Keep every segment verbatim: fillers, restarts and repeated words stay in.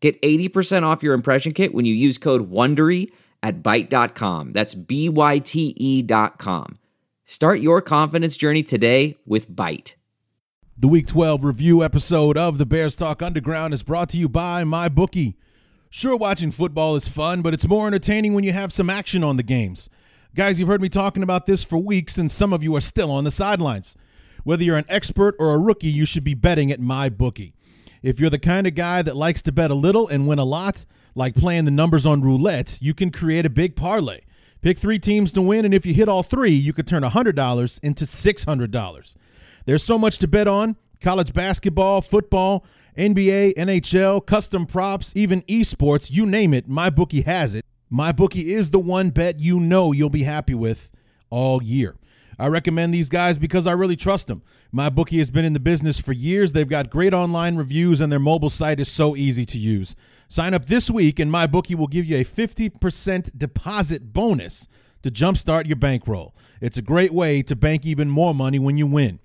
Get eighty percent off your impression kit when you use code WONDERY at byte dot com. That's B Y T E dot com. Start your confidence journey today with Byte. The Week twelve review episode of the Bears Talk Underground is brought to you by MyBookie. Sure, watching football is fun, but it's more entertaining when you have some action on the games. Guys, you've heard me talking about this for weeks, and some of you are still on the sidelines. Whether you're an expert or a rookie, you should be betting at MyBookie. If you're the kind of guy that likes to bet a little and win a lot, like playing the numbers on roulette, you can create a big parlay. Pick three teams to win, and if you hit all three, you could turn one hundred dollars into six hundred dollars. There's so much to bet on: college basketball, football, N B A, N H L, custom props, even esports, you name it, MyBookie has it. MyBookie is the one bet you know you'll be happy with all year. I recommend these guys because I really trust them. MyBookie has been in the business for years. They've got great online reviews, and their mobile site is so easy to use. Sign up this week, and MyBookie will give you a fifty percent deposit bonus to jumpstart your bankroll. It's a great way to bank even more money when you win.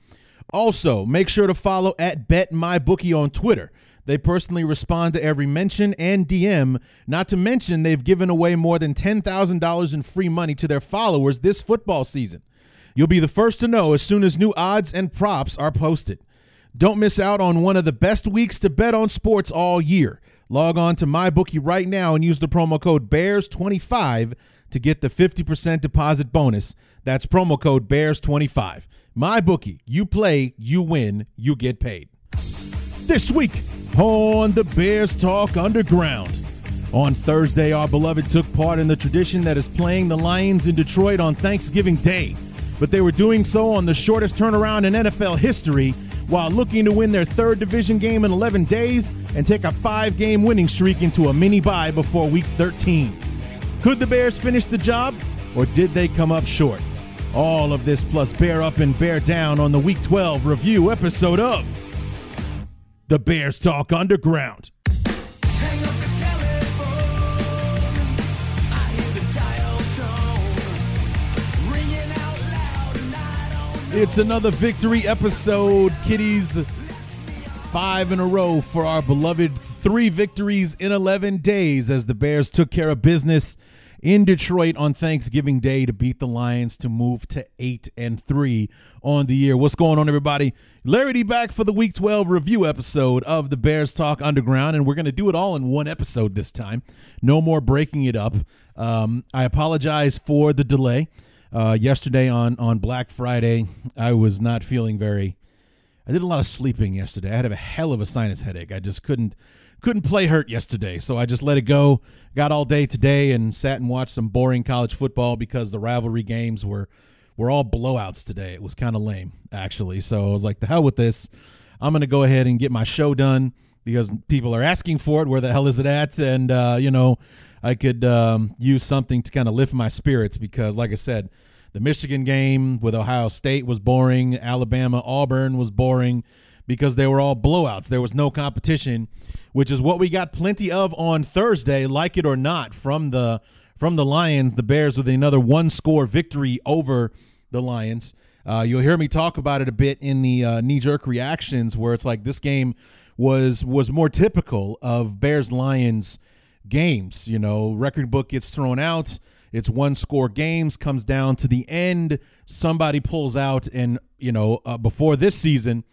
Also, make sure to follow at BetMyBookie on Twitter. They personally respond to every mention and D M, not to mention they've given away more than ten thousand dollars in free money to their followers this football season. You'll be the first to know as soon as new odds and props are posted. Don't miss out on one of the best weeks to bet on sports all year. Log on to MyBookie right now and use the promo code bears twenty-five to get the fifty percent deposit bonus. That's promo code bears twenty-five. MyBookie, you play, you win, you get paid. This week on the Bears Talk Underground. On Thursday, our beloved took part in the tradition that is playing the Lions in Detroit on Thanksgiving Day. But they were doing so on the shortest turnaround in N F L history while looking to win their third division game in eleven days and take a five-game winning streak into a mini-bye before Week thirteen. Could the Bears finish the job, or did they come up short? All of this plus Bear Up and Bear Down on the Week twelve review episode of the Bears Talk Underground. It's another victory episode, kiddies. Five in a row for our beloved. Three victories in eleven days as the Bears took care of business in Detroit on Thanksgiving Day to beat the Lions to move to eight and three on the year. What's going on, everybody? Larry D back for the Week twelve review episode of the Bears Talk Underground, and we're going to do it all in one episode this time. No more breaking it up. Um, I apologize for the delay. Uh, yesterday on, on Black Friday, I was not feeling very. I did a lot of sleeping yesterday. I had a hell of a sinus headache. I just couldn't couldn't play hurt yesterday, so I just let it go. Got all day today and sat and watched some boring college football because the rivalry games were were all blowouts today. It was kind of lame, actually. So I was like, the hell with this. I'm going to go ahead and get my show done because people are asking for it. Where the hell is it at? And, uh, you know, I could um, use something to kind of lift my spirits because, like I said, the Michigan game with Ohio State was boring. Alabama, Auburn was boring because they were all blowouts. There was no competition, which is what we got plenty of on Thursday, like it or not, from the from the Lions. The Bears with another one-score victory over the Lions. Uh, you'll hear me talk about it a bit in the uh, knee-jerk reactions where it's like this game was was more typical of Bears-Lions games. You know, record book gets thrown out. It's one score games, comes down to the end. Somebody pulls out. And, you know, uh, before this season,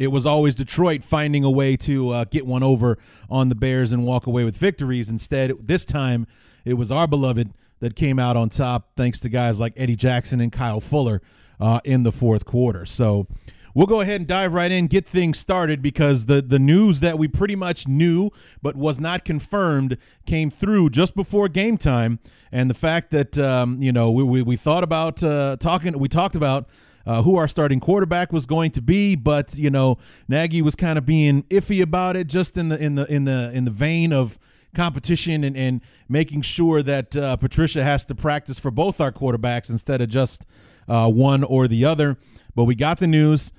it was always Detroit finding a way to uh, get one over on the Bears and walk away with victories. Instead, this time it was our beloved that came out on top, thanks to guys like Eddie Jackson and Kyle Fuller uh, in the fourth quarter. So we'll go ahead and dive right in, get things started, because the, the news that we pretty much knew but was not confirmed came through just before game time. And the fact that, um, you know, we, we, we thought about uh, talking, we talked about uh, who our starting quarterback was going to be, but, you know, Nagy was kind of being iffy about it, just in the in the in the in the vein of competition and, and making sure that uh, Patricia has to practice for both our quarterbacks instead of just uh, one or the other. But we got the news.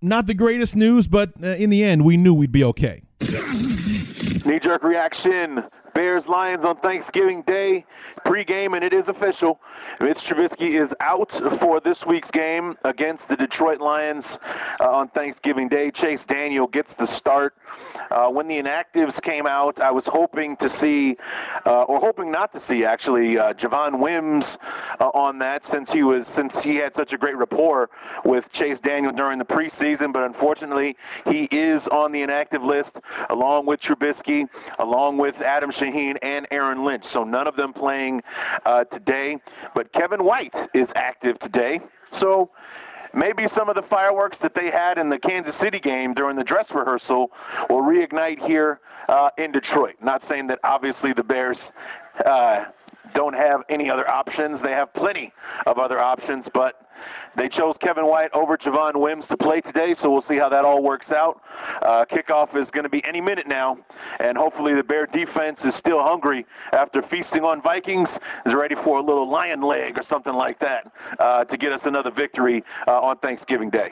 Not the greatest news, but uh, in the end, we knew we'd be okay. Knee-jerk reaction. Bears Lions on Thanksgiving Day pregame, and it is official. Mitch Trubisky is out for this week's game against the Detroit Lions uh, on Thanksgiving Day. Chase Daniel gets the start. Uh, when the inactives came out, I was hoping to see, uh, or hoping not to see, actually, uh, Javon Wims uh, on that, since he was since he had such a great rapport with Chase Daniel during the preseason. But unfortunately, he is on the inactive list along with Trubisky, along with Adam Shaheen and Aaron Lynch. So none of them playing uh, today. But Kevin White is active today. So maybe some of the fireworks that they had in the Kansas City game during the dress rehearsal will reignite here uh, in Detroit. Not saying that obviously the Bears uh, don't have any other options. They have plenty of other options, but they chose Kevin White over Javon Wims to play today, so we'll see how that all works out. Uh, kickoff is going to be any minute now, and hopefully the Bear defense is still hungry after feasting on Vikings, is ready for a little lion leg or something like that uh, to get us another victory uh, on Thanksgiving Day.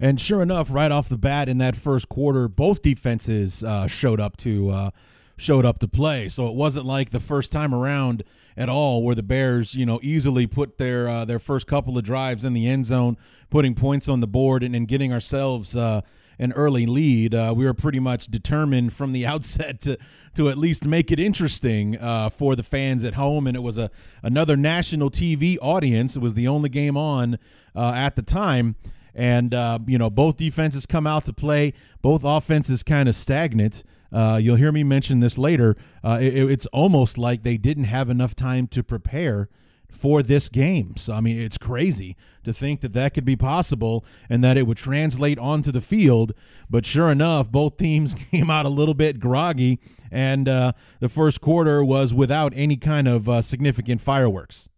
And sure enough, right off the bat in that first quarter, both defenses uh, showed up to uh, showed up to play. So it wasn't like the first time around at all where the Bears, you know, easily put their uh, their first couple of drives in the end zone, putting points on the board and, and getting ourselves uh, an early lead. Uh, we were pretty much determined from the outset to to at least make it interesting uh, for the fans at home. And it was a another national T V audience. It was the only game on uh, at the time. And, uh, you know, both defenses come out to play. Both offenses kind of stagnant. Uh, you'll hear me mention this later. Uh, it, it's almost like they didn't have enough time to prepare for this game. So, I mean, it's crazy to think that that could be possible and that it would translate onto the field. But sure enough, both teams came out a little bit groggy, and uh, the first quarter was without any kind of uh, significant fireworks.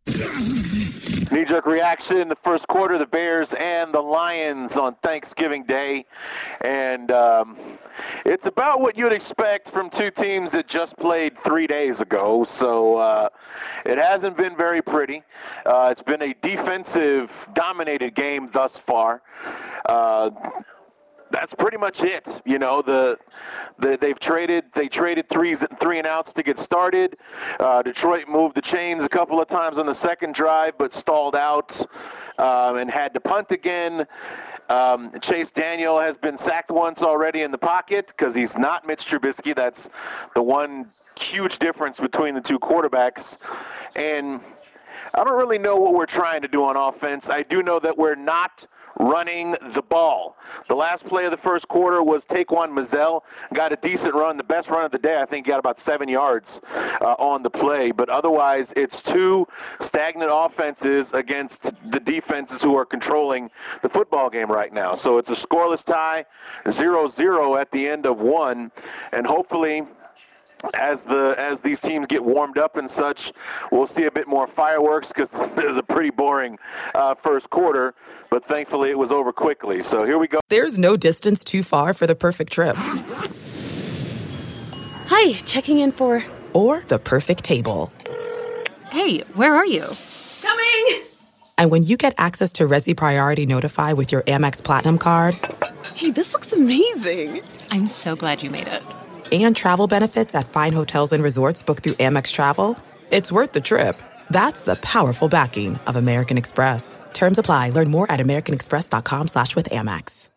Knee-jerk reaction in the first quarter, the Bears and the Lions on Thanksgiving Day. And um, it's about what you'd expect from two teams that just played three days ago. So uh, it hasn't been very pretty. Uh, it's been a defensive-dominated game thus far. Uh, that's pretty much it. You know, the, the they've traded they traded threes three and outs to get started. Uh, Detroit moved the chains a couple of times on the second drive, but stalled out um, and had to punt again. Um, Chase Daniel has been sacked once already in the pocket because he's not Mitch Trubisky. That's the one huge difference between the two quarterbacks. And I don't really know what we're trying to do on offense. I do know that we're not running the ball. The last play of the first quarter was Taquan Mizell. Got a decent run, the best run of the day. I think he got about seven yards uh, on the play. But otherwise, it's two stagnant offenses against the defenses who are controlling the football game right now. So it's a scoreless tie, zero zero at the end of one. And hopefully, As the as these teams get warmed up and such, we'll see a bit more fireworks because there's a pretty boring uh, first quarter. But thankfully, it was over quickly. So here we go. There's no distance too far for the perfect trip. Hi, checking in for... Or the perfect table. Hey, where are you? Coming! And when you get access to Resi Priority Notify with your Amex Platinum card... Hey, this looks amazing. I'm so glad you made it. And travel benefits at fine hotels and resorts booked through Amex Travel, it's worth the trip. That's the powerful backing of American Express. Terms apply. Learn more at americanexpress.com slash with Amex.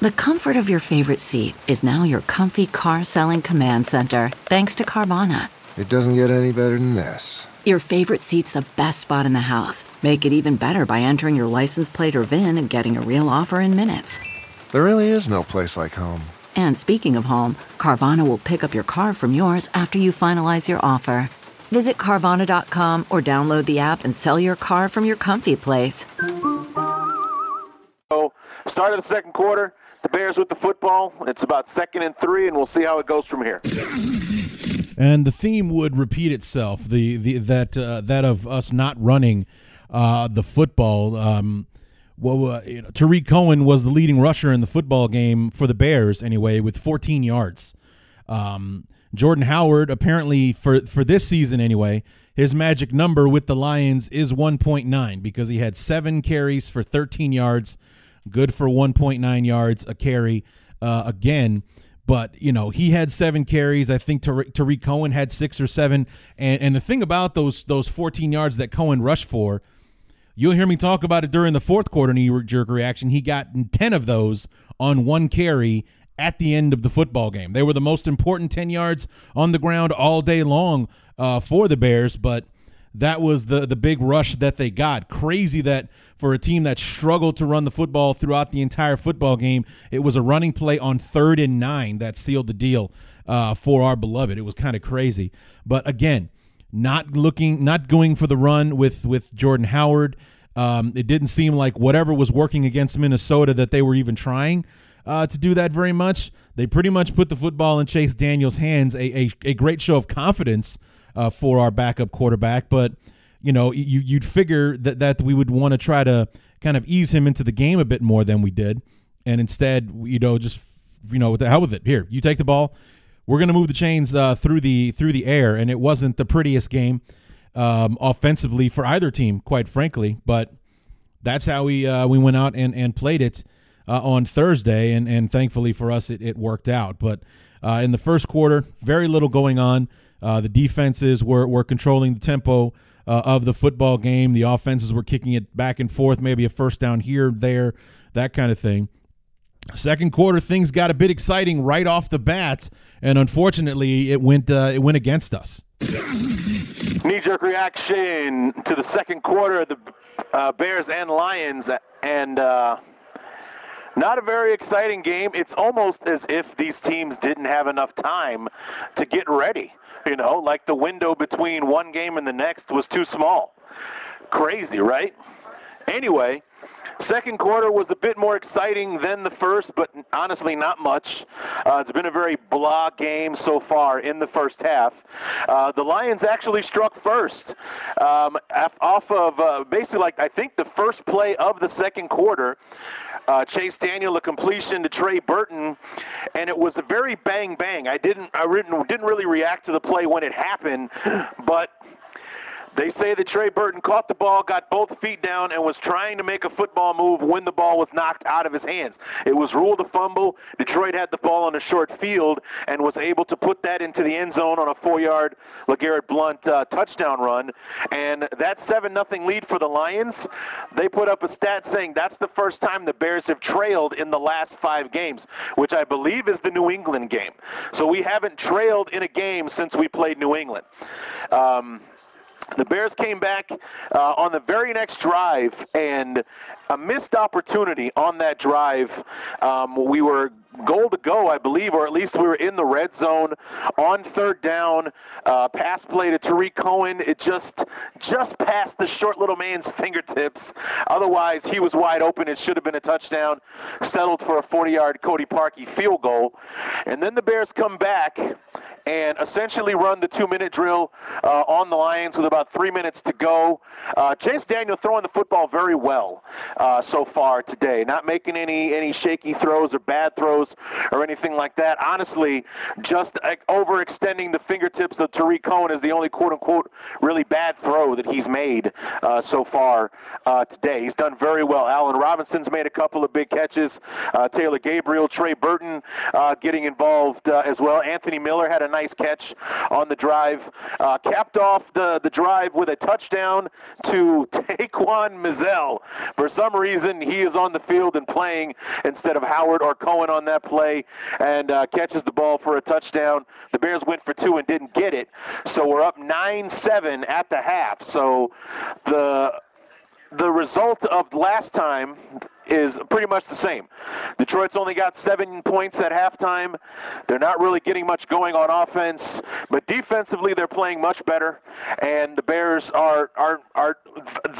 The comfort of your favorite seat is now your comfy car selling command center, thanks to Carvana. It doesn't get any better than this. Your favorite seat's the best spot in the house. Make it even better by entering your license plate or V I N and getting a real offer in minutes. There really is no place like home. And speaking of home, Carvana will pick up your car from yours after you finalize your offer. Visit Carvana dot com or download the app and sell your car from your comfy place. So, start of the second quarter, the Bears with the football. It's about second and three, and we'll see how it goes from here. And the theme would repeat itself, the, the that uh, that of us not running uh, the football. Um well, uh, you know, Tariq Cohen was the leading rusher in the football game for the Bears anyway, with fourteen yards. Um, Jordan Howard, apparently for, for this season anyway, his magic number with the Lions is one point nine, because he had seven carries for thirteen yards, good for one point nine yards a carry uh, again. But, you know, he had seven carries. I think Tariq Cohen had six or seven. And, and the thing about those those fourteen yards that Cohen rushed for, you'll hear me talk about it during the fourth quarter knee-jerk reaction. He got ten of those on one carry at the end of the football game. They were the most important ten yards on the ground all day long uh, for the Bears. But that was the, the big rush that they got. Crazy that for a team that struggled to run the football throughout the entire football game, it was a running play on third and nine that sealed the deal uh, for our beloved. It was kind of crazy. But again, not looking, not going for the run with, with Jordan Howard. Um, it didn't seem like whatever was working against Minnesota that they were even trying uh, to do that very much. They pretty much put the football in Chase Daniels' hands, a, a, a great show of confidence Uh, for our backup quarterback. But, you know, you, you'd figure that, that we would want to try to kind of ease him into the game a bit more than we did. And instead, you know, just, you know, what the hell with it? Here, you take the ball. We're going to move the chains uh, through the through the air. And it wasn't the prettiest game um, offensively for either team, quite frankly. But that's how we uh, we went out and, and played it uh, on Thursday. And, and thankfully for us, it, it worked out. But uh, in the first quarter, very little going on. Uh, the defenses were, were controlling the tempo uh, of the football game. The offenses were kicking it back and forth, maybe a first down here, there, that kind of thing. Second quarter, things got a bit exciting right off the bat, and unfortunately, it went uh, it went against us. Knee-jerk reaction to the second quarter of the uh, Bears and Lions, and uh, not a very exciting game. It's almost as if these teams didn't have enough time to get ready. You know, like the window between one game and the next was too small. Crazy, right? Anyway, second quarter was a bit more exciting than the first, but honestly not much. Uh, it's been a very blah game so far in the first half. Uh, the Lions actually struck first um, off of uh, basically like I think the first play of the second quarter. Uh, Chase Daniel, a completion to Trey Burton, and it was a very bang bang. I didn't, I didn't really react to the play when it happened, but they say that Trey Burton caught the ball, got both feet down, and was trying to make a football move when the ball was knocked out of his hands. It was ruled a fumble. Detroit had the ball on a short field and was able to put that into the end zone on a four-yard LeGarrette Blount uh, touchdown run. And that seven nothing lead for the Lions, they put up a stat saying that's the first time the Bears have trailed in the last five games, which I believe is the New England game. So we haven't trailed in a game since we played New England. Um, The Bears came back uh, on the very next drive, and a missed opportunity on that drive. Um, we were goal to go, I believe, or at least we were in the red zone on third down. Uh, pass play to Tariq Cohen. It just just passed the short little man's fingertips. Otherwise, he was wide open. It should have been a touchdown. Settled for a forty-yard Cody Parkey field goal. And then the Bears come back and essentially run the two-minute drill uh, on the Lions with about three minutes to go. Uh, Chase Daniel throwing the football very well uh, so far today, not making any any shaky throws or bad throws or anything like that. Honestly, just uh, overextending the fingertips of Tariq Cohen is the only quote-unquote really bad throw that he's made uh, so far uh, today. He's done very well. Allen Robinson's made a couple of big catches. Uh, Taylor Gabriel, Trey Burton uh, getting involved uh, as well. Anthony Miller had a nice catch on the drive. Uh, capped off the, the drive with a touchdown to Taquan Mizell. For some reason, he is on the field and playing instead of Howard or Cohen on that play, and uh, catches the ball for a touchdown. The Bears went for two and didn't get it, so we're up nine seven at the half. So the the result of last time is pretty much the same. Detroit's only got seven points at halftime. They're not really getting much going on offense, but defensively they're playing much better, and the Bears are are are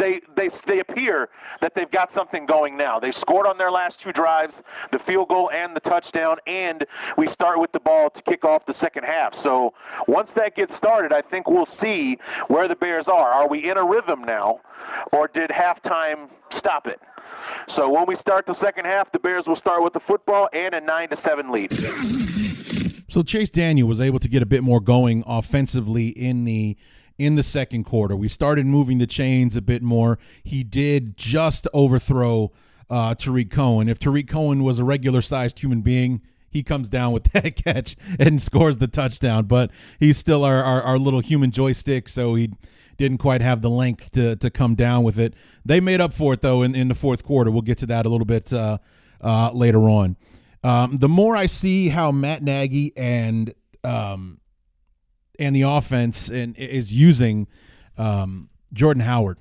they they they appear that they've got something going now. They scored on their last two drives, the field goal and the touchdown, and we start with the ball to kick off the second half. So once that gets started, I think we'll see where the Bears are. Are we in a rhythm now, or did halftime stop it? So when we start the second half, the Bears will start with the football and a nine to seven lead. So Chase Daniel was able to get a bit more going offensively in the in the second quarter. We started moving the chains a bit more. He did just overthrow uh, Tariq Cohen. If Tariq Cohen was a regular-sized human being, he comes down with that catch and scores the touchdown. But he's still our, our, our little human joystick, so he didn't quite have the length to, to come down with it. They made up for it, though, in, in the fourth quarter. We'll get to that a little bit uh, uh, later on. Um, the more I see how Matt Nagy and um, and the offense and is using um, Jordan Howard,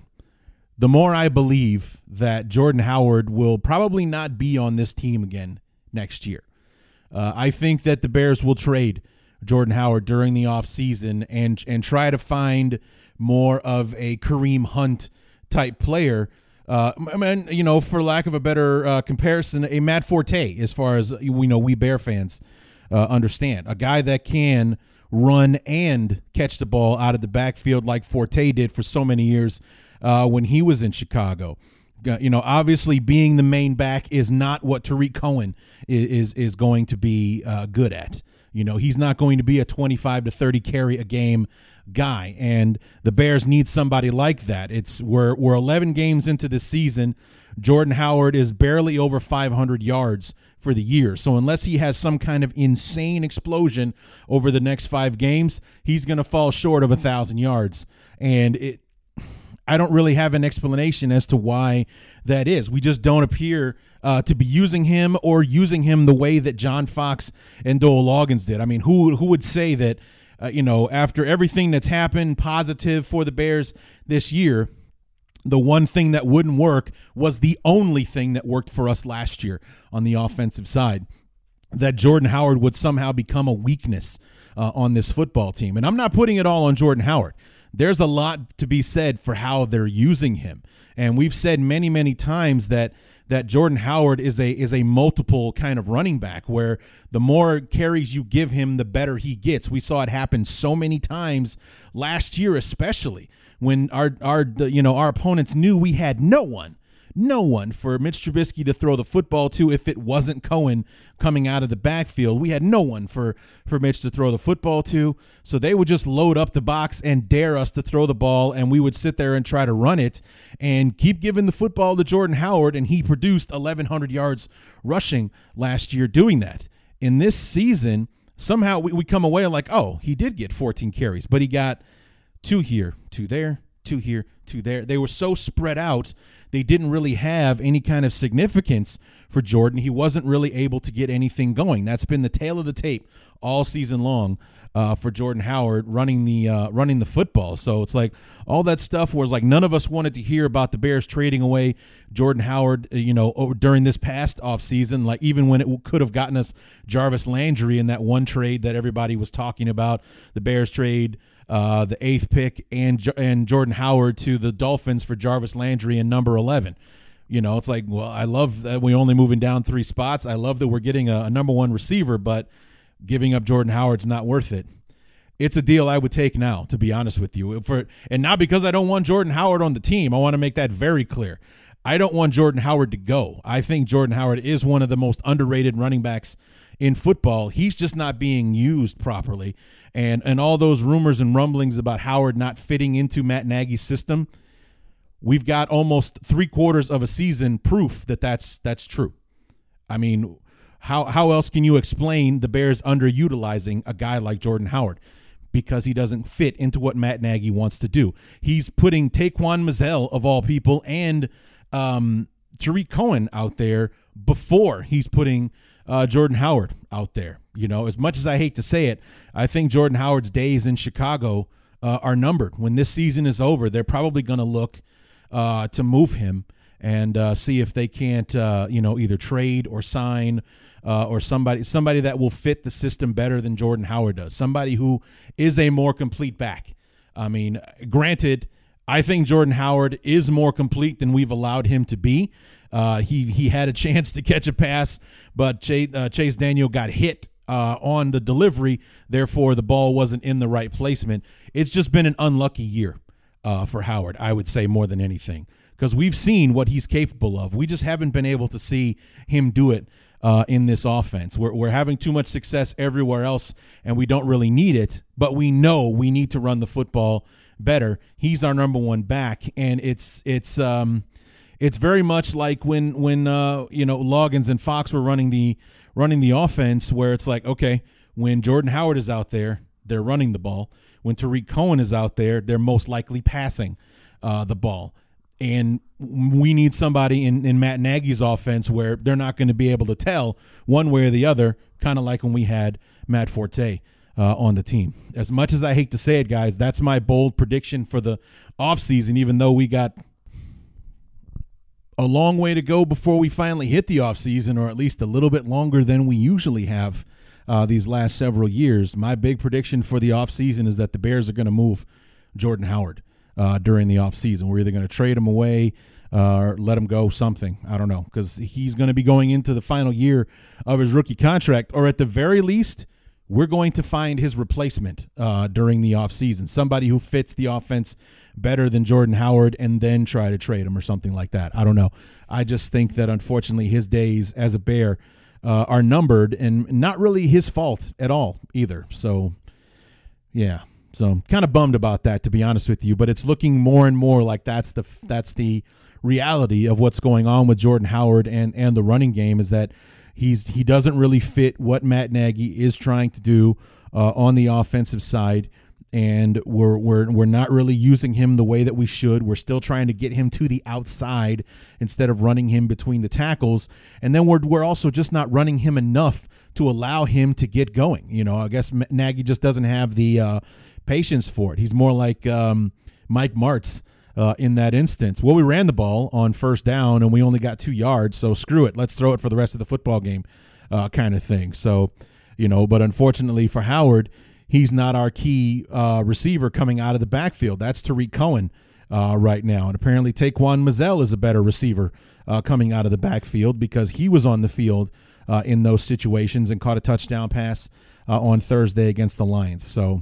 the more I believe that Jordan Howard will probably not be on this team again next year. Uh, I think that the Bears will trade Jordan Howard during the offseason and and try to find more of a Kareem Hunt type player. Uh, I mean, you know, for lack of a better uh, comparison, a Matt Forte, as far as we know, we Bear fans uh, understand, a guy that can run and catch the ball out of the backfield like Forte did for so many years uh, when he was in Chicago. You know, obviously being the main back is not what Tariq Cohen is is, is going to be uh, good at. You know, he's not going to be a twenty-five to thirty carry a game guy, and the Bears need somebody like that. It's we're we're eleven games into the season. Jordan Howard is barely over five hundred yards for the year. So unless he has some kind of insane explosion over the next five games, he's going to fall short of one thousand yards. And it I don't really have an explanation as to why that is. We just don't appear uh, to be using him or using him the way that John Fox and Doyle Loggins did. I mean, who who would say that, uh, you know, after everything that's happened positive for the Bears this year, the one thing that wouldn't work was the only thing that worked for us last year on the offensive side, that Jordan Howard would somehow become a weakness uh, on this football team. And I'm not putting it all on Jordan Howard. There's a lot to be said for how they're using him. And we've said many, many times that that Jordan Howard is a is a multiple kind of running back where the more carries you give him, the better he gets. We saw it happen so many times last year, especially when our our you know our opponents knew we had no one. No one for Mitch Trubisky to throw the football to if it wasn't Cohen coming out of the backfield. We had no one for, for Mitch to throw the football to. So they would just load up the box and dare us to throw the ball, and we would sit there and try to run it and keep giving the football to Jordan Howard, and he produced eleven hundred yards rushing last year doing that. In this season, somehow we, we come away like, oh, he did get fourteen carries, but he got two here, two there, two here, two there. They were so spread out. They didn't really have any kind of significance for Jordan. He wasn't really able to get anything going. That's been the tail of the tape all season long uh, for Jordan Howard running the uh, running the football. So it's like all that stuff was like none of us wanted to hear about the Bears trading away Jordan Howard, you know, during this past offseason, like even when it could have gotten us Jarvis Landry in that one trade that everybody was talking about, the Bears trade. Uh, the eighth pick and and Jordan Howard to the Dolphins for Jarvis Landry and number eleven. You know, it's like, well, I love that we're only moving down three spots. I love that we're getting a, a number one receiver, but giving up Jordan Howard's not worth it. It's a deal I would take now, to be honest with you. For and not because I don't want Jordan Howard on the team. I want to make that very clear. I don't want Jordan Howard to go. I think Jordan Howard is one of the most underrated running backs in football. He's just not being used properly. And and all those rumors and rumblings about Howard not fitting into Matt Nagy's system, we've got almost three quarters of a season proof that that's, that's true. I mean, how how else can you explain the Bears underutilizing a guy like Jordan Howard? Because he doesn't fit into what Matt Nagy wants to do. He's putting Taquan Mazzell, of all people, and um, Tariq Cohen out there before he's putting Uh, Jordan Howard out there. You know, as much as I hate to say it, I think Jordan Howard's days in Chicago uh, are numbered. When this season is over, they're probably going to look uh, to move him and uh, see if they can't, uh, you know, either trade or sign uh, or somebody somebody that will fit the system better than Jordan Howard does. Somebody who is a more complete back. I mean, granted, I think Jordan Howard is more complete than we've allowed him to be. Uh, he he had a chance to catch a pass, but Chase, uh, Chase Daniel got hit uh, on the delivery. Therefore, the ball wasn't in the right placement. It's just been an unlucky year uh, for Howard, I would say, more than anything. because we've seen what he's capable of. We just haven't been able to see him do it uh, in this offense. We're, we're having too much success everywhere else, and we don't really need it, but we know we need to run the football better. He's our number one back, and it's it's um, it's very much like when when uh, you know Loggins and Fox were running the running the offense, where it's like, okay, when Jordan Howard is out there, they're running the ball. When Tariq Cohen is out there, they're most likely passing uh, the ball. And we need somebody in, in Matt Nagy's offense where they're not going to be able to tell one way or the other, kind of like when we had Matt Forte uh, on the team. As much as I hate to say it, guys, that's my bold prediction for the offseason, even though we got a long way to go before we finally hit the offseason, or at least a little bit longer than we usually have Uh, these last several years. My big prediction for the offseason is that the Bears are going to move Jordan Howard uh, during the offseason. We're either going to trade him away uh, or let him go, something. I don't know, because he's going to be going into the final year of his rookie contract, or at the very least, we're going to find his replacement uh, during the offseason, somebody who fits the offense better than Jordan Howard, and then try to trade him or something like that. I don't know. I just think that, unfortunately, his days as a Bear Uh, are numbered, and not really his fault at all either. So, yeah, so I'm kind of bummed about that, to be honest with you, but it's looking more and more like that's the that's the reality of what's going on with Jordan Howard and, and the running game, is that he's he doesn't really fit what Matt Nagy is trying to do uh, on the offensive side, and we're we're we're not really using him the way that we should. We're still trying to get him to the outside instead of running him between the tackles, and then we're we're also just not running him enough to allow him to get going. You know, I guess Nagy just doesn't have the uh, patience for it. He's more like um, Mike Martz uh, in that instance. Well, we ran the ball on first down and we only got two yards, so screw it. Let's throw it for the rest of the football game, uh, kind of thing. So, you know, but unfortunately for Howard, he's not our key uh, receiver coming out of the backfield. That's Tariq Cohen uh, right now. And apparently Taquan Mizell is a better receiver uh, coming out of the backfield, because he was on the field uh, in those situations and caught a touchdown pass uh, on Thursday against the Lions. So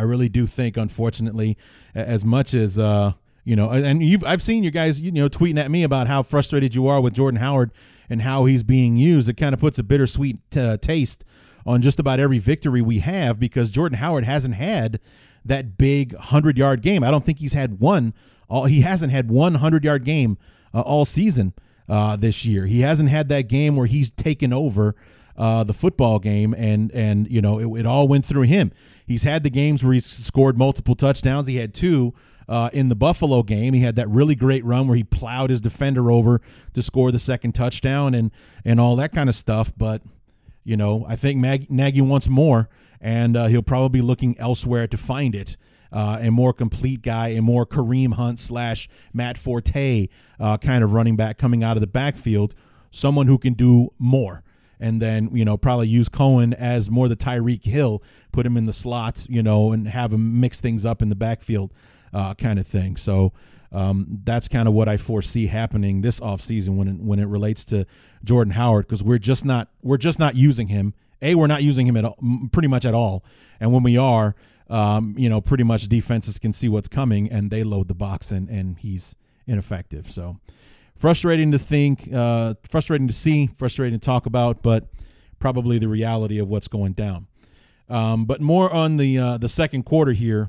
I really do think, unfortunately, as much as, uh, you know, and you've, I've seen you guys, you know, tweeting at me about how frustrated you are with Jordan Howard and how he's being used. It kind of puts a bittersweet uh, taste on just about every victory we have, because Jordan Howard hasn't had that big hundred-yard game. I don't think he's had one. All, he hasn't had one hundred-yard game uh, all season uh, this year. He hasn't had that game where he's taken over uh, the football game, and, and you know, it, it all went through him. He's had the games where he's scored multiple touchdowns. He had two uh, in the Buffalo game. He had that really great run where he plowed his defender over to score the second touchdown and, and all that kind of stuff, but you know, I think Mag- Nagy wants more, and uh, he'll probably be looking elsewhere to find it. Uh, a more complete guy, a more Kareem Hunt slash Matt Forte uh, kind of running back coming out of the backfield, someone who can do more. And then, you know, probably use Cohen as more the Tyreek Hill, put him in the slots, you know, and have him mix things up in the backfield uh, kind of thing. So Um, that's kind of what I foresee happening this offseason when it, when it relates to Jordan Howard, because we're just not we're just not using him. A, we're not using him at all, pretty much at all. And when we are, um, you know, pretty much defenses can see what's coming and they load the box, and, and he's ineffective. So frustrating to think, uh, frustrating to see, frustrating to talk about, but probably the reality of what's going down. Um, but more on the uh, the second quarter here.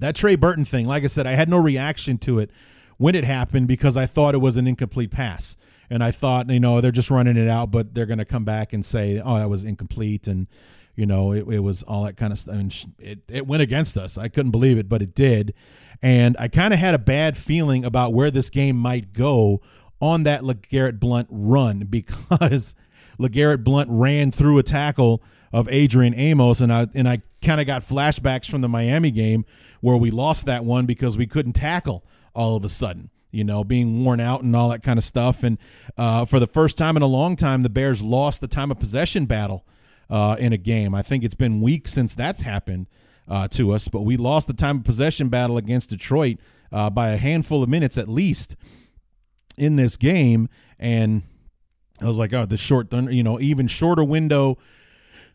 That Trey Burton thing, like I said, I had no reaction to it when it happened, because I thought it was an incomplete pass. And I thought, you know, they're just running it out, but they're going to come back and say, oh, that was incomplete. And, you know, it, it was all that kind of stuff. I mean, it, it went against us. I couldn't believe it, but it did. And I kind of had a bad feeling about where this game might go on that LeGarrette Blount run, because LeGarrette Blount ran through a tackle of Adrian Amos, and I and I kind of got flashbacks from the Miami game where we lost that one because we couldn't tackle all of a sudden, you know, being worn out and all that kind of stuff. And uh, for the first time in a long time, the Bears lost the time of possession battle uh, in a game. I think it's been weeks since that's happened uh, to us, but we lost the time of possession battle against Detroit uh, by a handful of minutes at least in this game. And I was like, oh, the short, you know, even shorter window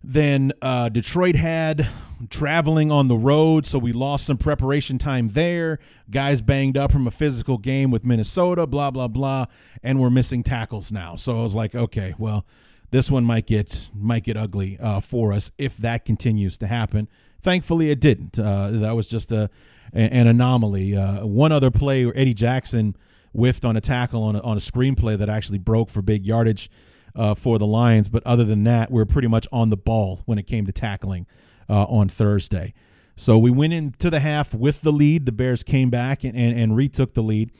than uh, Detroit had traveling on the road, so we lost some preparation time there. Guys banged up from a physical game with Minnesota, blah, blah, blah, and we're missing tackles now. So I was like, okay, well, this one might get might get ugly uh, for us if that continues to happen. Thankfully, it didn't. Uh, that was just a an anomaly. Uh, one other play where Eddie Jackson whiffed on a tackle on a, on a screenplay that actually broke for big yardage uh, for the Lions. But other than that, we were pretty much on the ball when it came to tackling uh, on Thursday. So we went into the half with the lead. The Bears came back and, and, and retook the lead.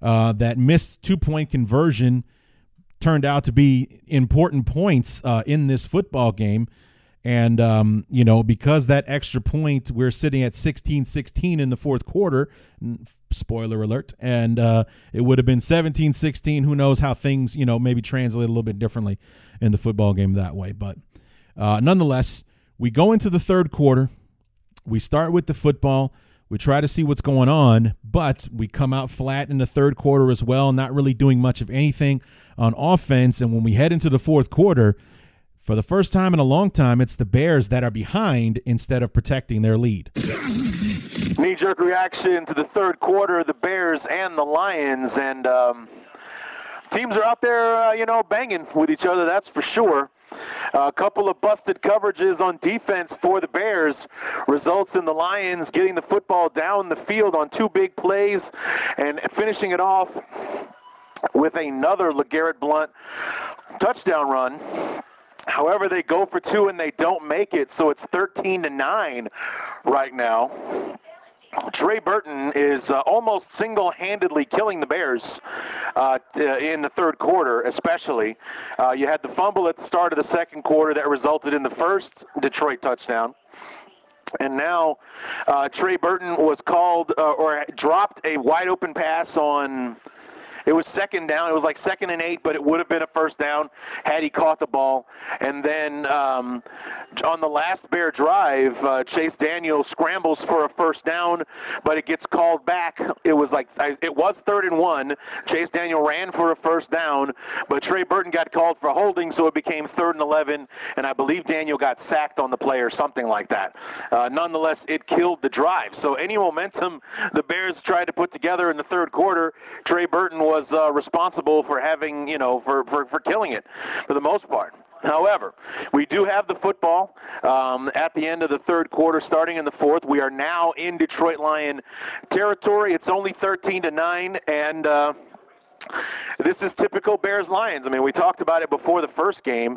Uh, that missed two-point conversion turned out to be important points uh, in this football game. And, um, you know, because that extra point, we're sitting at sixteen sixteen in the fourth quarter, spoiler alert, and uh, it would have been seventeen sixteen. Who knows how things, you know, maybe translate a little bit differently in the football game that way. But uh, nonetheless, we go into the third quarter. We start with the football. We try to see what's going on, but we come out flat in the third quarter as well, not really doing much of anything on offense. And when we head into the fourth quarter, for the first time in a long time, it's the Bears that are behind instead of protecting their lead. Knee-jerk reaction to the third quarter, the Bears and the Lions. And um, teams are out there, uh, you know, banging with each other, that's for sure. Uh, a couple of busted coverages on defense for the Bears results in the Lions getting the football down the field on two big plays and finishing it off with another LeGarrette Blount touchdown run. However, they go for two and they don't make it, so it's thirteen to nine right now. Trey Burton is uh, almost single-handedly killing the Bears uh, t- in the third quarter, especially. Uh, you had the fumble at the start of the second quarter that resulted in the first Detroit touchdown. And now uh, Trey Burton was called uh, or dropped a wide-open pass on... It was second down. It was like second and eight, but it would have been a first down had he caught the ball. And then um, on the last Bear drive, uh, Chase Daniel scrambles for a first down, but it gets called back. It was like it was third and one. Chase Daniel ran for a first down, but Trey Burton got called for holding, so it became third and eleven. And I believe Daniel got sacked on the play or something like that. Uh, nonetheless, it killed the drive. So any momentum the Bears tried to put together in the third quarter, Trey Burton was was uh, responsible for having, you know, for, for, for killing it for the most part. However, we do have the football um, at the end of the third quarter, starting in the fourth. We are now in Detroit Lion territory. It's only thirteen to nine, and uh, this is typical Bears-Lions. I mean, we talked about it before the first game.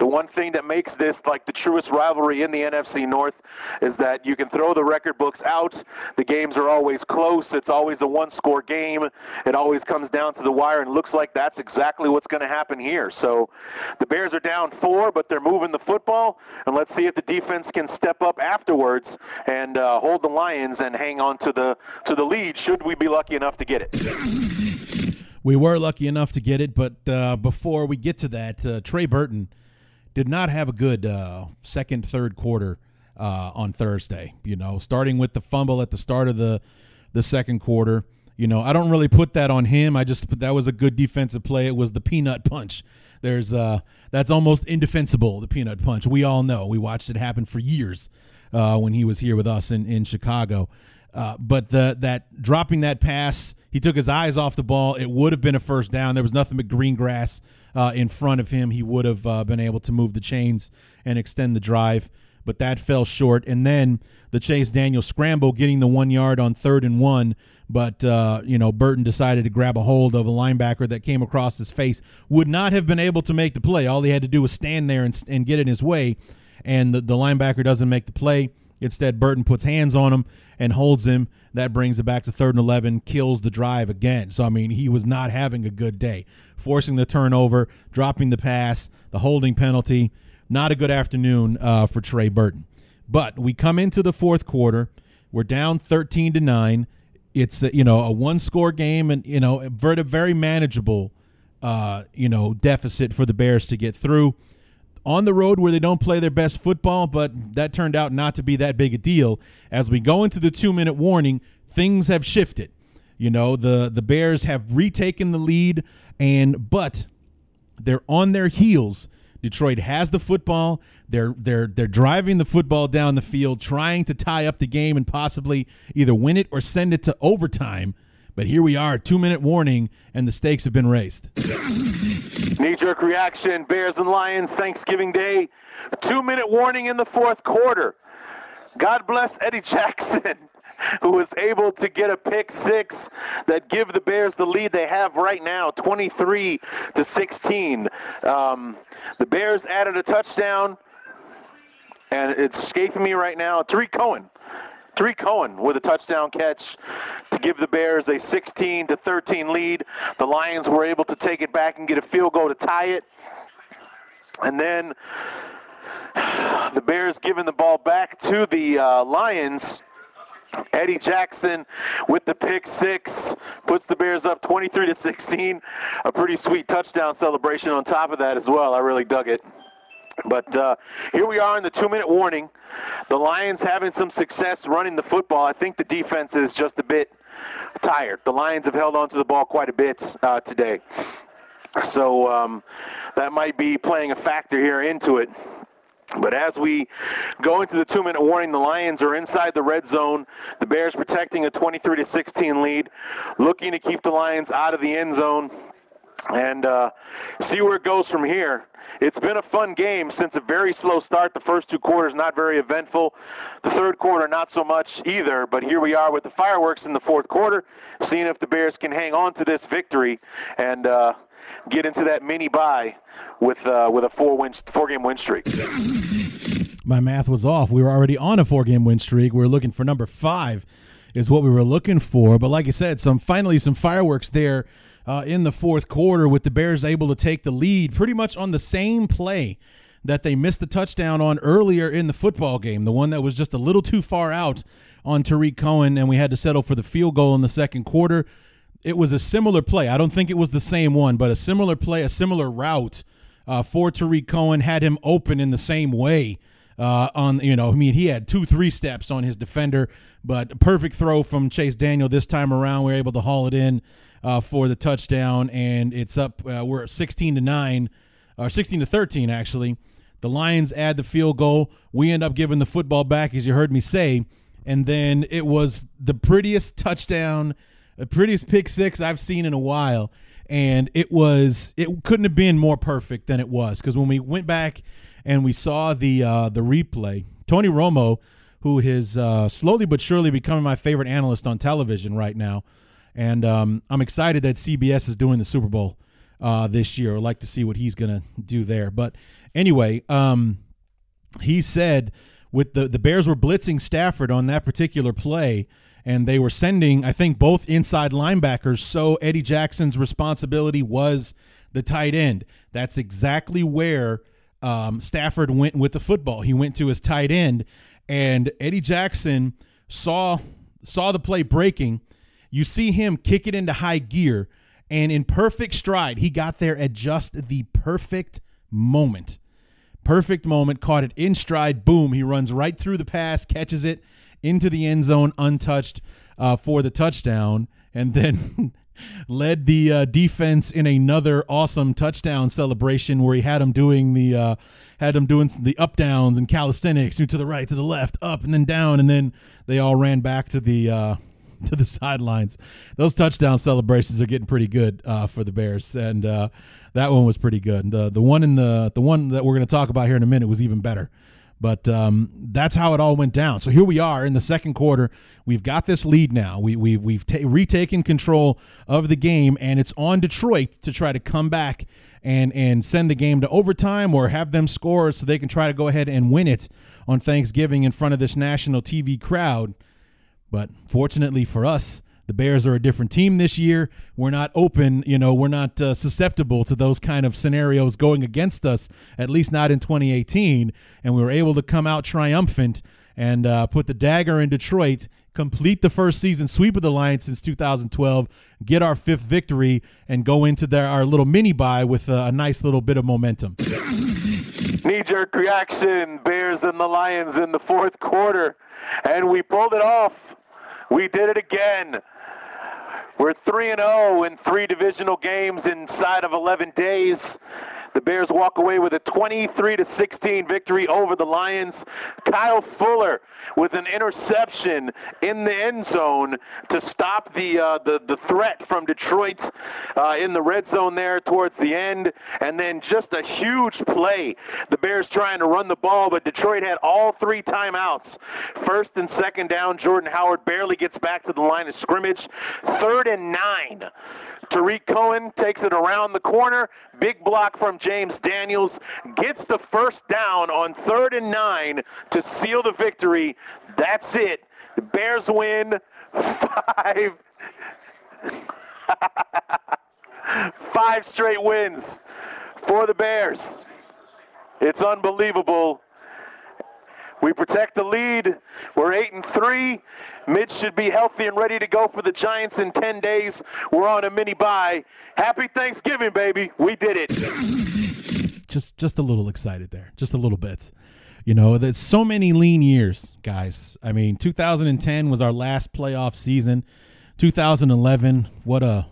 The one thing that makes this like the truest rivalry in the N F C North is that you can throw the record books out. The games are always close. It's always a one-score game. It always comes down to the wire, and looks like that's exactly what's going to happen here. So the Bears are down four, but they're moving the football, and let's see if the defense can step up afterwards and uh, hold the Lions and hang on to the to the lead should we be lucky enough to get it. We were lucky enough to get it, but uh, before we get to that, uh, Trey Burton did not have a good uh, second, third quarter uh, on Thursday. You know, starting with the fumble at the start of the the second quarter. You know, I don't really put that on him. I just that was a good defensive play. It was the peanut punch. There's uh, that's almost indefensible. The peanut punch. We all know. We watched it happen for years uh, when he was here with us in in Chicago. Uh, but the, that dropping that pass, he took his eyes off the ball. It would have been a first down. There was nothing but green grass uh, in front of him. He would have uh, been able to move the chains and extend the drive, but that fell short. And then the Chase Daniel scramble, getting the one yard on third and one. But, uh, you know, Burton decided to grab a hold of a linebacker that came across his face. Would not have been able to make the play. All he had to do was stand there and, and get in his way, and the, the linebacker doesn't make the play. Instead, Burton puts hands on him and holds him. That brings it back to third and eleven, kills the drive again. So, I mean, he was not having a good day, forcing the turnover, dropping the pass, the holding penalty. Not a good afternoon uh, for Trey Burton. But we come into the fourth quarter. We're down thirteen to nine. It's, a, you know, a one-score game and, you know, a very, very manageable, uh, you know, deficit for the Bears to get through. On the road where they don't play their best football, but that turned out not to be that big a deal. As we go into the two-minute warning, things have shifted. You know, the, the Bears have retaken the lead, and but they're on their heels Detroit has the football. They're they're they're driving the football down the field, trying to tie up the game and possibly either win it or send it to overtime. But here we are, two-minute warning, and the stakes have been raised. Knee-jerk reaction, Bears and Lions, Thanksgiving Day. Two-minute warning in the fourth quarter. God bless Eddie Jackson, who was able to get a pick six that give the Bears the lead they have right now, twenty-three to sixteen. Um, the Bears added a touchdown, and it's escaping me right now. Tariq Cohen, Tariq Cohen with a touchdown catch to give the Bears a sixteen to thirteen lead. The Lions were able to take it back and get a field goal to tie it, and then the Bears giving the ball back to the uh, Lions. Eddie Jackson with the pick six puts the Bears up twenty-three to sixteen. A pretty sweet touchdown celebration on top of that as well. I really dug it. But uh, here we are in the two-minute warning. The Lions having some success running the football. I think the defense is just a bit tired. The Lions have held on to the ball quite a bit uh, today. So um, that might be playing a factor here into it. But as we go into the two-minute warning, the Lions are inside the red zone. The Bears protecting a twenty-three to sixteen lead, looking to keep the Lions out of the end zone and uh, see where it goes from here. It's been a fun game since a very slow start. The first two quarters not very eventful. The third quarter not so much either. But here we are with the fireworks in the fourth quarter, seeing if the Bears can hang on to this victory and uh, get into that mini bye with uh, with a four win four game win streak. My math was off. We were already on a four game win streak. We were looking for number five, is what we were looking for. But like I said, some finally some fireworks there uh, in the fourth quarter with the Bears able to take the lead pretty much on the same play that they missed the touchdown on earlier in the football game, the one that was just a little too far out on Tariq Cohen, and we had to settle for the field goal in the second quarter. It was a similar play. I don't think it was the same one, but a similar play, a similar route uh, for Tariq Cohen, had him open in the same way. Uh, on you know, I mean, he had two, three steps on his defender, but a perfect throw from Chase Daniel this time around. We were able to haul it in uh, for the touchdown, and it's up. Uh, we're sixteen to nine, or sixteen to thirteen, actually. The Lions add the field goal. We end up giving the football back, as you heard me say, and then it was the prettiest touchdown. The prettiest pick six I've seen in a while, and it was it couldn't have been more perfect than it was, because when we went back and we saw the uh, the replay, Tony Romo, who is uh, slowly but surely becoming my favorite analyst on television right now, and um, I'm excited that C B S is doing the Super Bowl uh, this year. I'd like to see what he's going to do there. But anyway, um, he said with the the Bears were blitzing Stafford on that particular play, and they were sending, I think, both inside linebackers, so Eddie Jackson's responsibility was the tight end. That's exactly where um, Stafford went with the football. He went to his tight end, and Eddie Jackson saw saw the play breaking. You see him kick it into high gear, and in perfect stride, he got there at just the perfect moment. Perfect moment, caught it in stride, boom, he runs right through the pass, catches it into the end zone untouched uh, for the touchdown, and then led the uh, defense in another awesome touchdown celebration where he had him doing the uh, had him doing the up downs and calisthenics, to the right, to the left, up and then down, and then they all ran back to the uh, to the sidelines. Those touchdown celebrations are getting pretty good uh, for the Bears, and uh, that one was pretty good. the The one in the the one that we're going to talk about here in a minute was even better. But um, that's how it all went down. So here we are in the second quarter. We've got this lead now. We, we, we've ta- retaken control of the game, and it's on Detroit to try to come back and, and send the game to overtime or have them score so they can try to go ahead and win it on Thanksgiving in front of this national T V crowd. But fortunately for us, the Bears are a different team this year. We're not open, you know, we're not uh, susceptible to those kind of scenarios going against us, at least not in twenty eighteen. And we were able to come out triumphant and uh, put the dagger in Detroit, complete the first season sweep of the Lions since two thousand twelve, get our fifth victory, and go into their, our little mini-bye with a, a nice little bit of momentum. Knee-jerk reaction, Bears and the Lions in the fourth quarter. And we pulled it off. We did it again. We're three and oh in three divisional games inside of eleven days. The Bears walk away with a twenty-three to sixteen victory over the Lions. Kyle Fuller with an interception in the end zone to stop the uh, the, the threat from Detroit uh, in the red zone there towards the end. And then just a huge play. The Bears trying to run the ball, but Detroit had all three timeouts. First and second down, Jordan Howard barely gets back to the line of scrimmage. Third and nine. Tariq Cohen takes it around the corner. Big block from James Daniels. Gets the first down on third and nine to seal the victory. That's it. The Bears win five. Five straight wins for the Bears. It's unbelievable. We protect the lead. We're eight and three. Mitch should be healthy and ready to go for the Giants in ten days. We're on a mini bye. Happy Thanksgiving, baby. We did it. Just, just a little excited there. Just a little bit. You know, there's so many lean years, guys. I mean, two thousand ten was our last playoff season. two thousand eleven, what a,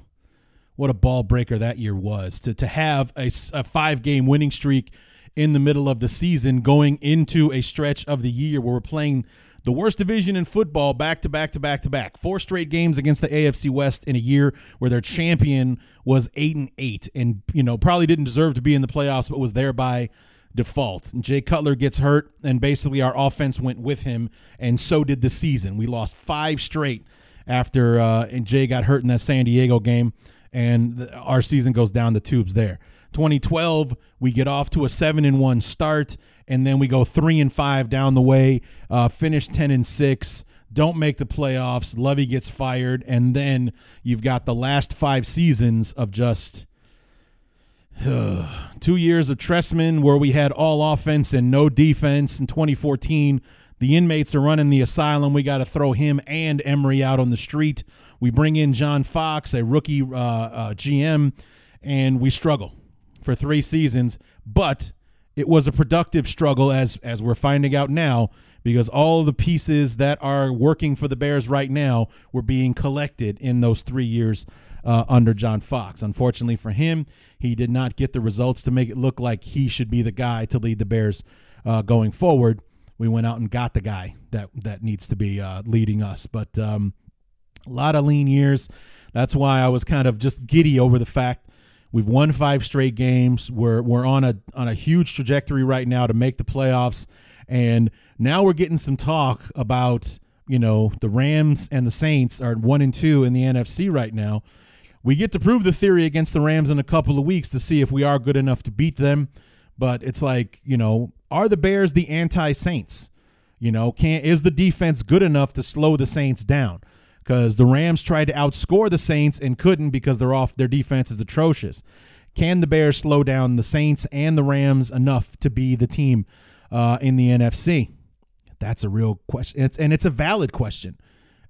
what a ball breaker that year was. To to have a, a five-game winning streak in the middle of the season, going into a stretch of the year where we're playing the worst division in football back to back to back to back. Four straight games against the A F C West in a year where their champion was eight and eight and, you know, probably didn't deserve to be in the playoffs, but was there by default. And Jay Cutler gets hurt, and basically our offense went with him, and so did the season. We lost five straight after uh, and Jay got hurt in that San Diego game, and the, our season goes down the tubes there. twenty twelve, we get off to a seven and one start, and then we go three and five down the way, uh, finish ten and six, don't make the playoffs, Lovey gets fired, and then you've got the last five seasons of just uh, two years of Trestman where we had all offense and no defense. In twenty fourteen, the inmates are running the asylum. We got to throw him and Emery out on the street. We bring in John Fox, a rookie uh, uh, G M, and we struggle for three seasons, but it was a productive struggle, as as we're finding out now, because all the pieces that are working for the Bears right now were being collected in those three years uh, under John Fox. Unfortunately for him, he did not get the results to make it look like he should be the guy to lead the Bears uh, going forward. We went out and got the guy that, that needs to be uh, leading us, but um, a lot of lean years. That's why I was kind of just giddy over the fact we've won five straight games. We're we're on a on a huge trajectory right now to make the playoffs, and now we're getting some talk about, you know, the Rams and the Saints are one and two in the N F C right now. We get to prove the theory against the Rams in a couple of weeks to see if we are good enough to beat them. But it's like, you know, are the Bears the anti-Saints? You know, can is the defense good enough to slow the Saints down? Because the Rams tried to outscore the Saints and couldn't because they're off. Their defense is atrocious. Can the Bears slow down the Saints and the Rams enough to be the team uh, in the N F C? That's a real question, it's, and it's a valid question,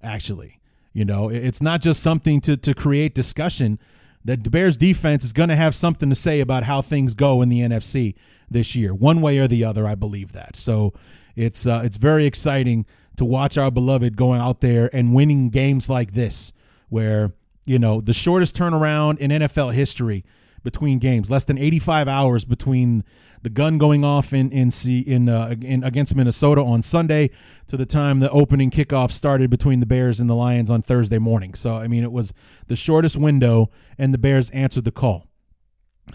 actually. You know, it's not just something to to create discussion. That the Bears defense is going to have something to say about how things go in the N F C this year, one way or the other. I believe that. So it's uh, it's very exciting to watch our beloved going out there and winning games like this, where, you know, the shortest turnaround in N F L history between games, less than eighty-five hours between the gun going off in in in, uh, in against Minnesota on Sunday to the time the opening kickoff started between the Bears and the Lions on Thursday morning. So, I mean, it was the shortest window, and the Bears answered the call.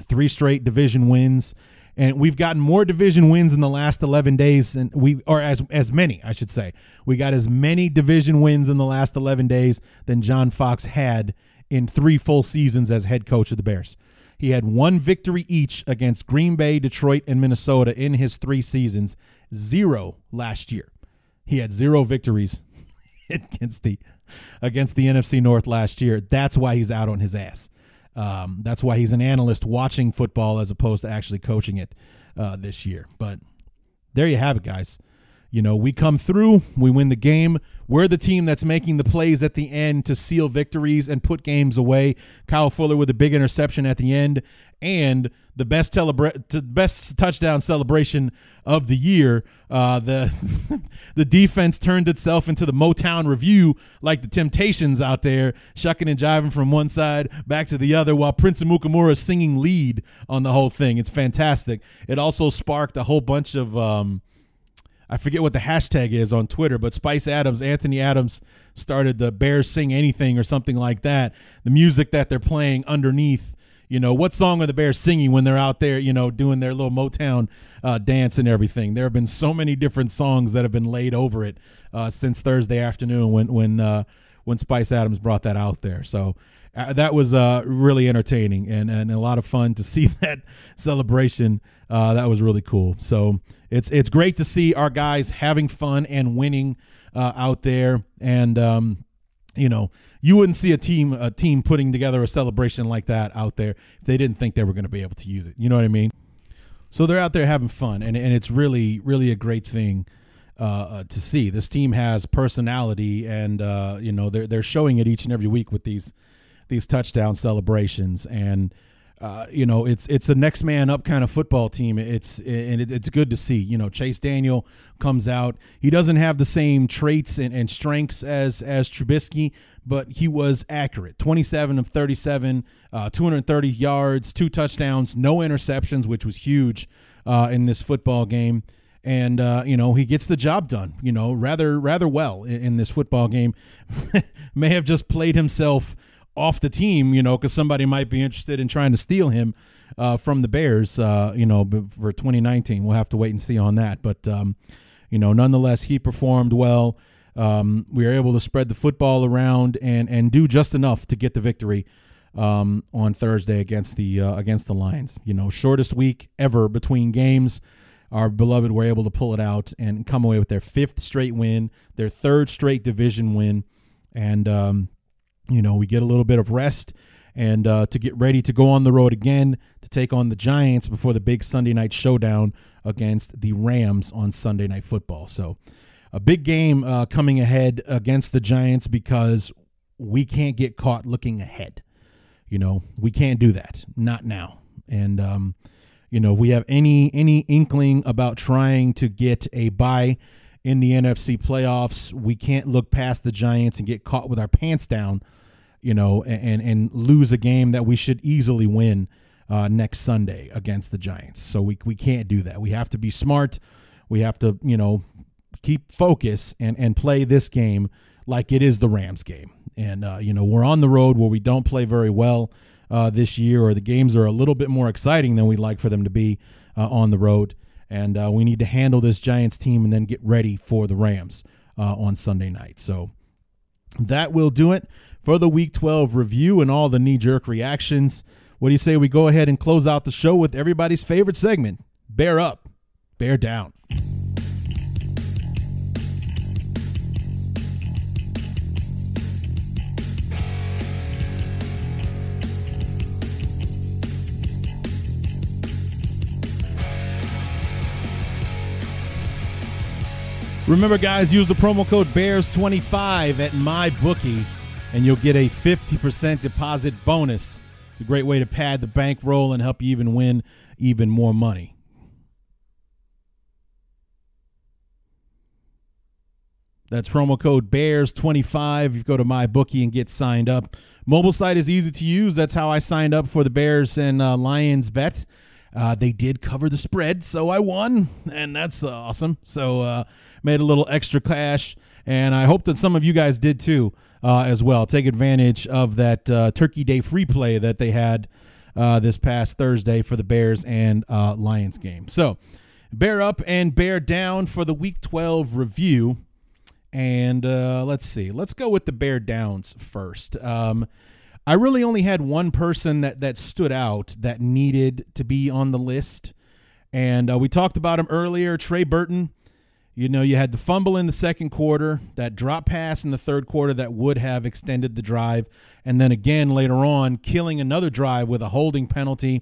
Three straight division wins. And we've gotten more division wins in the last eleven days, and we or as as many, I should say. We got as many division wins in the last eleven days than John Fox had in three full seasons as head coach of the Bears. He had one victory each against Green Bay, Detroit, and Minnesota in his three seasons, zero last year. He had zero victories against the against the N F C North last year. That's why he's out on his ass. Um, that's why he's an analyst watching football as opposed to actually coaching it uh, this year. But there you have it, guys. You know, we come through, we win the game. We're the team that's making the plays at the end to seal victories and put games away. Kyle Fuller with a big interception at the end and the best celebra- best touchdown celebration of the year. Uh, the the defense turned itself into the Motown Review, like the Temptations out there, shucking and jiving from one side back to the other while Prince of Mukamura is singing lead on the whole thing. It's fantastic. It also sparked a whole bunch of um, – I forget what the hashtag is on Twitter, but Spice Adams, Anthony Adams started the Bears Sing Anything or something like that. The music that they're playing underneath, you know, what song are the Bears singing when they're out there, you know, doing their little Motown uh, dance and everything. There have been so many different songs that have been laid over it uh, since Thursday afternoon when when uh, when Spice Adams brought that out there. So uh, that was uh, really entertaining and, and a lot of fun to see that celebration. Uh, that was really cool. So it's it's great to see our guys having fun and winning uh, out there. And, um, you know, you wouldn't see a team a team putting together a celebration like that out there if they didn't think they were going to be able to use it. You know what I mean? So they're out there having fun, and, and it's really, really a great thing uh, uh, to see. This team has personality, and, uh, you know, they're, they're showing it each and every week with these these touchdown celebrations. And, Uh, you know, it's it's a next man up kind of football team. It's and it, it's good to see. You know, Chase Daniel comes out. He doesn't have the same traits and, and strengths as as Trubisky, but he was accurate. twenty-seven of thirty-seven, uh, two hundred thirty yards, two touchdowns, no interceptions, which was huge uh, in this football game. And, uh, you know, he gets the job done, you know, rather rather well in, in this football game. May have just played himself off the team, you know, because somebody might be interested in trying to steal him uh, from the Bears, uh, you know, for twenty nineteen. We'll have to wait and see on that. But, um, you know, nonetheless, he performed well. Um, we were able to spread the football around and and do just enough to get the victory um, on Thursday against the uh, against the Lions. You know, shortest week ever between games. Our beloved were able to pull it out and come away with their fifth straight win, their third straight division win. And, um, you know, we get a little bit of rest and uh, to get ready to go on the road again to take on the Giants before the big Sunday night showdown against the Rams on Sunday Night Football. So a big game uh, coming ahead against the Giants because we can't get caught looking ahead. You know, we can't do that. Not now. And, um, you know, if we have any any inkling about trying to get a bye in the N F C playoffs, we can't look past the Giants and get caught with our pants down, you know, and, and lose a game that we should easily win uh, next Sunday against the Giants. So we we can't do that. We have to be smart. We have to, you know, keep focus and, and play this game like it is the Rams game. And, uh, you know, we're on the road where we don't play very well uh, this year, or the games are a little bit more exciting than we'd like for them to be uh, on the road. And uh, we need to handle this Giants team and then get ready for the Rams uh, on Sunday night. So that will do it for the Week twelve review and all the knee-jerk reactions. What do you say we go ahead and close out the show with everybody's favorite segment, Bear Up, Bear Down. Remember, guys, use the promo code Bears twenty-five at MyBookie, and you'll get a fifty percent deposit bonus. It's a great way to pad the bankroll and help you even win even more money. That's promo code Bears twenty-five. You go to MyBookie and get signed up. Mobile site is easy to use. That's how I signed up for the Bears and uh, Lions bet. Uh, they did cover the spread, so I won, and that's uh, awesome. So uh, made a little extra cash, and I hope that some of you guys did too uh, as well. Take advantage of that uh, Turkey Day free play that they had uh, this past Thursday for the Bears and uh, Lions game. So bear up and bear down for the Week twelve review. And uh, let's see. Let's go with the bear downs first. Um I really only had one person that, that stood out that needed to be on the list. And uh, we talked about him earlier, Trey Burton. You know, you had the fumble in the second quarter, that drop pass in the third quarter that would have extended the drive. And then again, later on, killing another drive with a holding penalty.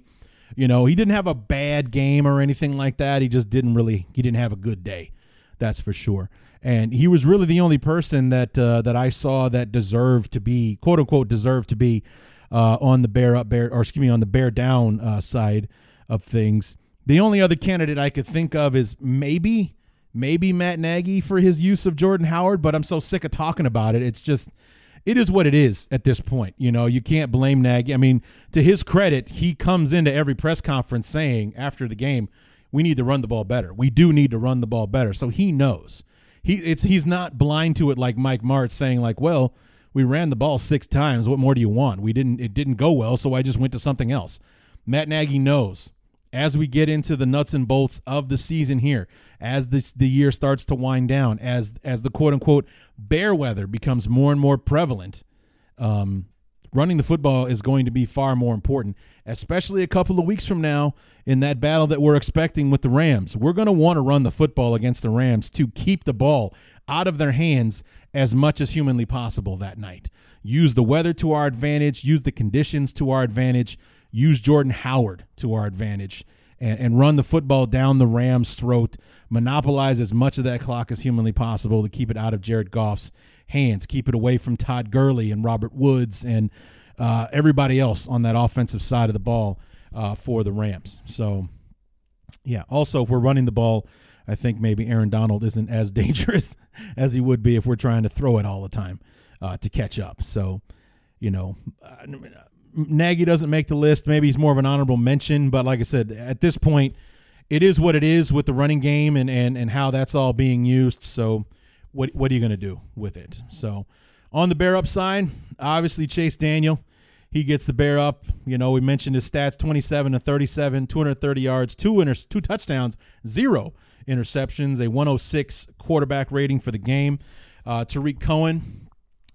You know, he didn't have a bad game or anything like that. He just didn't really, he didn't have a good day. that's for sure. And he was really the only person that uh, that I saw that deserved to be, quote unquote, deserved to be uh, on the bear up bear, or excuse me, on the bear down uh, side of things. The only other candidate I could think of is maybe, maybe Matt Nagy for his use of Jordan Howard, but I'm so sick of talking about it. It's just, it is what it is at this point. You know, you can't blame Nagy. I mean, to his credit, he comes into every press conference saying after the game, we need to run the ball better. We do need to run the ball better. So he knows. He it's he's not blind to it like Mike Martz saying like, well, we ran the ball six times. What more do you want? We didn't it didn't go well, so I just went to something else. Matt Nagy knows. As we get into the nuts and bolts of the season here, as this, the year starts to wind down, as as the quote-unquote bear weather becomes more and more prevalent, um, running the football is going to be far more important, especially a couple of weeks from now in that battle that we're expecting with the Rams. We're going to want to run the football against the Rams to keep the ball out of their hands as much as humanly possible that night. Use the weather to our advantage. Use the conditions to our advantage. Use Jordan Howard to our advantage and, and run the football down the Rams' throat. Monopolize as much of that clock as humanly possible to keep it out of Jared Goff's hands. Keep it away from Todd Gurley and Robert Woods and uh, everybody else on that offensive side of the ball uh, for the Rams. So, yeah, also if we're running the ball, I think maybe Aaron Donald isn't as dangerous as he would be if we're trying to throw it all the time uh, to catch up. So, you know, I mean, Nagy doesn't make the list. Maybe he's more of an honorable mention, but like I said, at this point, it is what it is with the running game and and, and how that's all being used. So what what are you going to do with it? So on the bear up side, obviously Chase Daniel, he gets the bear up. You know, we mentioned his stats, twenty-seven to thirty-seven, two hundred thirty yards, two inter- two touchdowns, zero interceptions, a one oh six quarterback rating for the game. Uh, Tariq Cohen,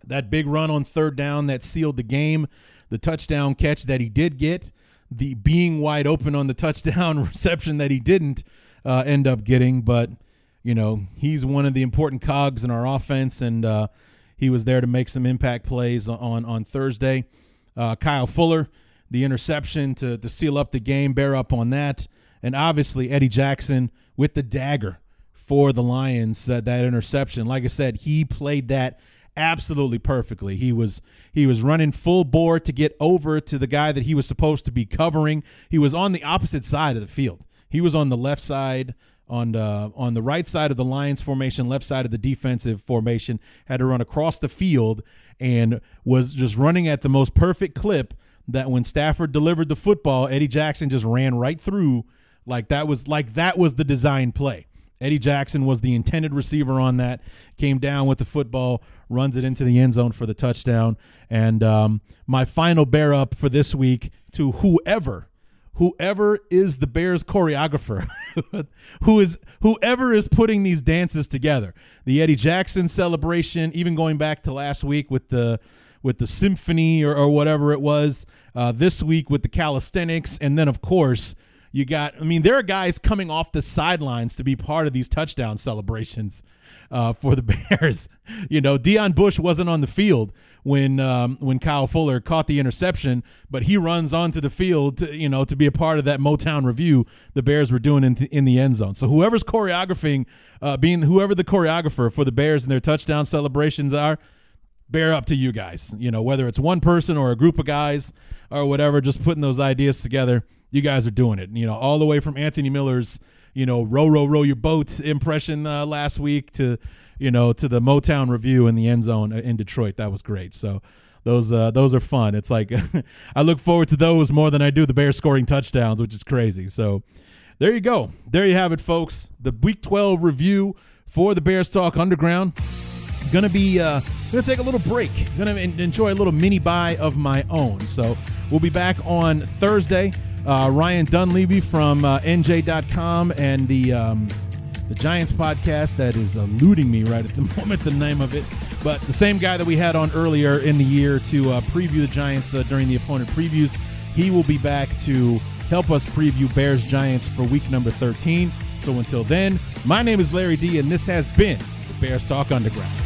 that big run on third down that sealed the game. The touchdown catch that he did get, the being wide open on the touchdown reception that he didn't uh, end up getting. But, you know, he's one of the important cogs in our offense, and uh, he was there to make some impact plays on, on Thursday. Uh, Kyle Fuller, the interception to, to seal up the game, bear up on that. And obviously Eddie Jackson with the dagger for the Lions, uh, that interception. Like I said, he played that absolutely perfectly. He was he was running full bore to get over to the guy that he was supposed to be covering. He was on the opposite side of the field. He was on the left side, on the, on the right side of the Lions formation, left side of the defensive formation, had to run across the field and was just running at the most perfect clip that when Stafford delivered the football, Eddie Jackson just ran right through like that was like that was the design play. Eddie Jackson was the intended receiver on that, came down with the football, runs it into the end zone for the touchdown. And um, my final bear up for this week to whoever, whoever is the Bears choreographer, who is whoever is putting these dances together. The Eddie Jackson celebration, even going back to last week with the with the symphony or, or whatever it was, uh, this week with the calisthenics, and then, of course, you got, I mean, there are guys coming off the sidelines to be part of these touchdown celebrations uh, for the Bears. You know, Deion Bush wasn't on the field when um, when Kyle Fuller caught the interception, but he runs onto the field, to, you know, to be a part of that Motown review the Bears were doing in, th- in the end zone. So whoever's choreographing, uh, being whoever the choreographer for the Bears and their touchdown celebrations are, bear up to you guys. You know, whether it's one person or a group of guys or whatever, just putting those ideas together. You guys are doing it, you know, all the way from Anthony Miller's, you know, row, row, row your boat impression uh, last week to, you know, to the Motown review in the end zone in Detroit. That was great. So those uh, those are fun. It's like I look forward to those more than I do the Bears scoring touchdowns, which is crazy. So there you go. There you have it, folks. The Week twelve review for the Bears Talk Underground. Gonna be uh, gonna take a little break. Gonna enjoy a little mini buy of my own. So we'll be back on Thursday. Uh, Ryan Dunleavy from uh, N J dot com and the um, the Giants podcast that is eluding me right at the moment, the name of it. But the same guy that we had on earlier in the year to uh, preview the Giants uh, during the opponent previews, he will be back to help us preview Bears Giants for week number thirteen. So until then, my name is Larry D, and this has been the Bears Talk Underground.